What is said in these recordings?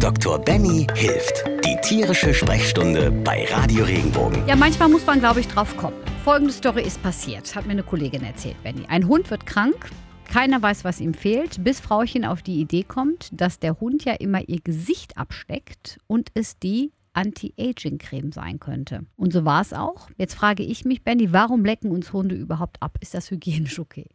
Dr. Benni hilft. Die tierische Sprechstunde bei Radio Regenbogen. Ja, manchmal muss man, glaube ich, drauf kommen. Folgende Story ist passiert, hat mir eine Kollegin erzählt, Benni. Ein Hund wird krank, keiner weiß, was ihm fehlt, bis Frauchen auf die Idee kommt, dass der Hund ja immer ihr Gesicht absteckt und es die Anti-Aging-Creme sein könnte. Und so war es auch. Jetzt frage ich mich, Benni, warum lecken uns Hunde überhaupt ab? Ist das hygienisch okay?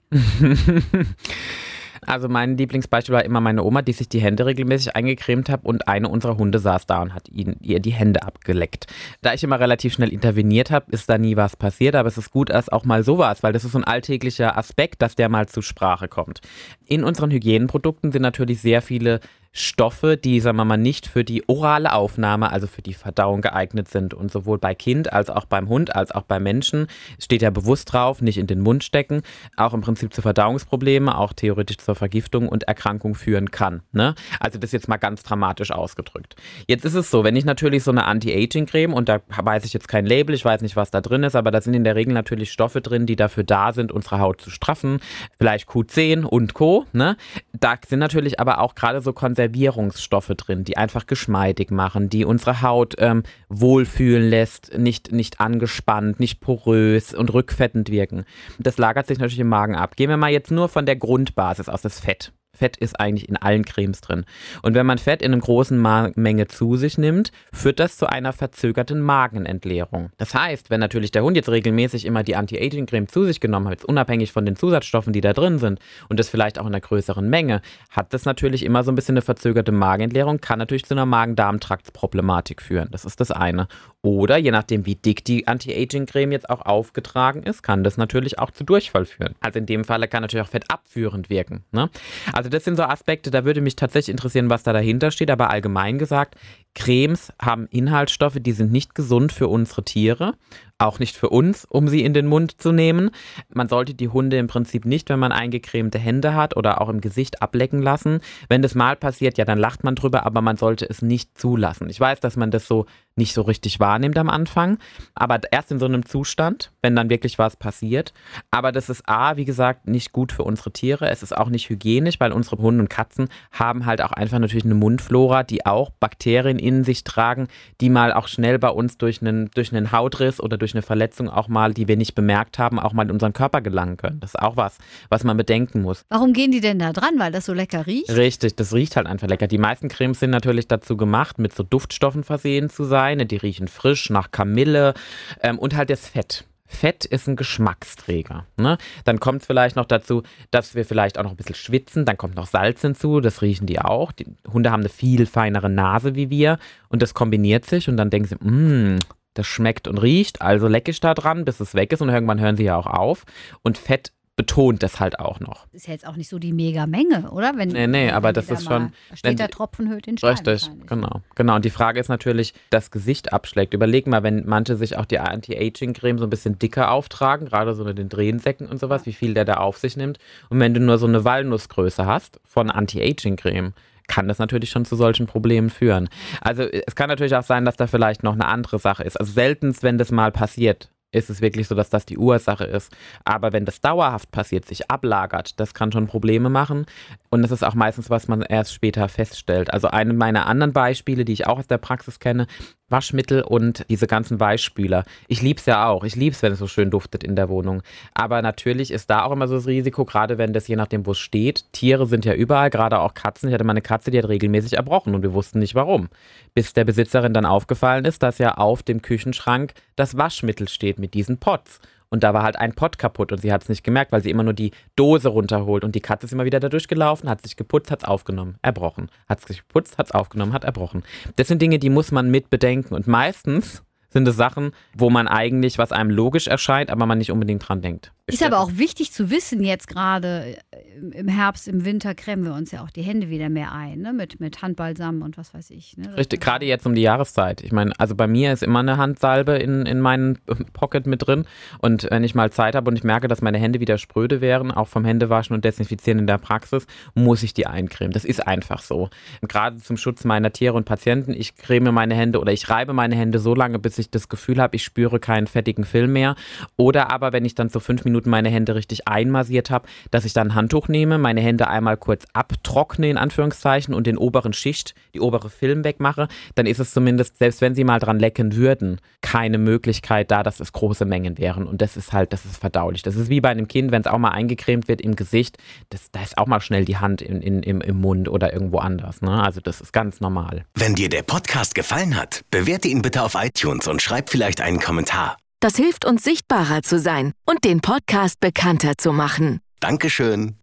Also mein Lieblingsbeispiel war immer meine Oma, die sich die Hände regelmäßig eingecremt hat, und eine unserer Hunde saß da und hat ihr die Hände abgeleckt. Da ich immer relativ schnell interveniert habe, ist da nie was passiert, aber es ist gut, dass auch mal sowas, weil das ist so ein alltäglicher Aspekt, dass der mal zur Sprache kommt. In unseren Hygieneprodukten sind natürlich sehr viele Stoffe, die, sagen wir mal, nicht für die orale Aufnahme, also für die Verdauung geeignet sind. Und sowohl bei Kind als auch beim Hund, als auch beim Menschen steht ja bewusst drauf, nicht in den Mund stecken, auch im Prinzip zu Verdauungsproblemen, auch theoretisch zur Vergiftung und Erkrankung führen kann. Ne? Also das jetzt mal ganz dramatisch ausgedrückt. Jetzt ist es so, wenn ich natürlich so eine Anti-Aging-Creme, und da weiß ich jetzt kein Label, ich weiß nicht, was da drin ist, aber da sind in der Regel natürlich Stoffe drin, die dafür da sind, unsere Haut zu straffen, vielleicht Q10 und Co. Ne? Da sind natürlich aber auch gerade so Konservierungsstoffe drin, die einfach geschmeidig machen, die unsere Haut wohlfühlen lässt, nicht angespannt, nicht porös und rückfettend wirken. Das lagert sich natürlich im Magen ab. Gehen wir mal jetzt nur von der Grundbasis aus, das Fett. Fett ist eigentlich in allen Cremes drin. Und wenn man Fett in einer großen Menge zu sich nimmt, führt das zu einer verzögerten Magenentleerung. Das heißt, wenn natürlich der Hund jetzt regelmäßig immer die Anti-Aging-Creme zu sich genommen hat, unabhängig von den Zusatzstoffen, die da drin sind, und das vielleicht auch in einer größeren Menge, hat das natürlich immer so ein bisschen eine verzögerte Magenentleerung, kann natürlich zu einer Magen-Darm-Trakt-Problematik führen. Das ist das eine. Oder je nachdem, wie dick die Anti-Aging-Creme jetzt auch aufgetragen ist, kann das natürlich auch zu Durchfall führen. Also in dem Fall kann natürlich auch fettabführend wirken, ne? Also das sind so Aspekte, da würde mich tatsächlich interessieren, was da dahinter steht. Aber allgemein gesagt, Cremes haben Inhaltsstoffe, die sind nicht gesund für unsere Tiere, auch nicht für uns, um sie in den Mund zu nehmen. Man sollte die Hunde im Prinzip nicht, wenn man eingecremte Hände hat oder auch im Gesicht, ablecken lassen. Wenn das mal passiert, ja, dann lacht man drüber, aber man sollte es nicht zulassen. Ich weiß, dass man das so nicht so richtig wahrnimmt am Anfang, aber erst in so einem Zustand, wenn dann wirklich was passiert. Aber das ist A, wie gesagt, nicht gut für unsere Tiere. Es ist auch nicht hygienisch, weil unsere Hunde und Katzen haben halt auch einfach natürlich eine Mundflora, die auch Bakterien in sich tragen, die mal auch schnell bei uns durch einen Hautriss oder durch eine Verletzung auch mal, die wir nicht bemerkt haben, auch mal in unseren Körper gelangen können. Das ist auch was man bedenken muss. Warum gehen die denn da dran? Weil das so lecker riecht? Richtig, das riecht halt einfach lecker. Die meisten Cremes sind natürlich dazu gemacht, mit so Duftstoffen versehen zu sein. Die riechen frisch nach Kamille und halt das Fett. Fett ist ein Geschmacksträger. Ne? Dann kommt es vielleicht noch dazu, dass wir vielleicht auch noch ein bisschen schwitzen. Dann kommt noch Salz hinzu, das riechen die auch. Die Hunde haben eine viel feinere Nase wie wir und das kombiniert sich und dann denken sie, das schmeckt und riecht, also leck ich da dran, bis es weg ist, und irgendwann hören sie ja auch auf. Und Fett betont das halt auch noch. Ist ja jetzt auch nicht so die Mega-Menge, oder? Nee, aber das ist schon... Steht der Tropfen hüllt den Stein. Richtig, genau. Und die Frage ist natürlich, das Gesicht abschlägt. Überleg mal, wenn manche sich auch die Anti-Aging-Creme so ein bisschen dicker auftragen, gerade so in den Drehensäcken und sowas, wie viel der da auf sich nimmt. Und wenn du nur so eine Walnussgröße hast von Anti-Aging-Creme, kann das natürlich schon zu solchen Problemen führen. Also es kann natürlich auch sein, dass da vielleicht noch eine andere Sache ist. Also seltenst, wenn das mal passiert, ist es wirklich so, dass das die Ursache ist. Aber wenn das dauerhaft passiert, sich ablagert, das kann schon Probleme machen. Und das ist auch meistens, was man erst später feststellt. Also eine meiner anderen Beispiele, die ich auch aus der Praxis kenne, Waschmittel und diese ganzen Weichspüler. Ich liebe es ja auch. Ich liebe es, wenn es so schön duftet in der Wohnung. Aber natürlich ist da auch immer so das Risiko, gerade wenn das, je nachdem, wo es steht. Tiere sind ja überall, gerade auch Katzen. Ich hatte mal eine Katze, die hat regelmäßig erbrochen und wir wussten nicht warum. Bis der Besitzerin dann aufgefallen ist, dass ja auf dem Küchenschrank das Waschmittel steht mit diesen Pots. Und da war halt ein Pott kaputt und sie hat es nicht gemerkt, weil sie immer nur die Dose runterholt. Und die Katze ist immer wieder da durchgelaufen, hat sich geputzt, hat es aufgenommen, erbrochen. Hat es geputzt, hat es aufgenommen, hat erbrochen. Das sind Dinge, die muss man mit bedenken. Und meistens sind es Sachen, wo man eigentlich, was einem logisch erscheint, aber man nicht unbedingt dran denkt. Ist aber auch wichtig zu wissen, jetzt gerade im Herbst, im Winter cremen wir uns ja auch die Hände wieder mehr ein, ne? Mit Handbalsam und was weiß ich. Ne? Richtig, gerade jetzt um die Jahreszeit. Ich meine, also bei mir ist immer eine Handsalbe in meinem Pocket mit drin, und wenn ich mal Zeit habe und ich merke, dass meine Hände wieder spröde wären, auch vom Händewaschen und Desinfizieren in der Praxis, muss ich die eincremen. Das ist einfach so. Und gerade zum Schutz meiner Tiere und Patienten, ich creme meine Hände oder ich reibe meine Hände so lange, bis ich das Gefühl habe, ich spüre keinen fettigen Film mehr. Oder aber, wenn ich dann so 5 Minuten 5 Minuten meine Hände richtig einmassiert habe, dass ich dann ein Handtuch nehme, meine Hände einmal kurz abtrockne, in Anführungszeichen, und den oberen Schicht, die obere Film wegmache, dann ist es zumindest, selbst wenn sie mal dran lecken würden, keine Möglichkeit da, dass es große Mengen wären. Und das ist halt, das ist verdaulich. Das ist wie bei einem Kind, wenn es auch mal eingecremt wird im Gesicht, da ist auch mal schnell die Hand im Mund oder irgendwo anders. Ne? Also das ist ganz normal. Wenn dir der Podcast gefallen hat, bewerte ihn bitte auf iTunes und schreib vielleicht einen Kommentar. Das hilft uns, sichtbarer zu sein und den Podcast bekannter zu machen. Dankeschön.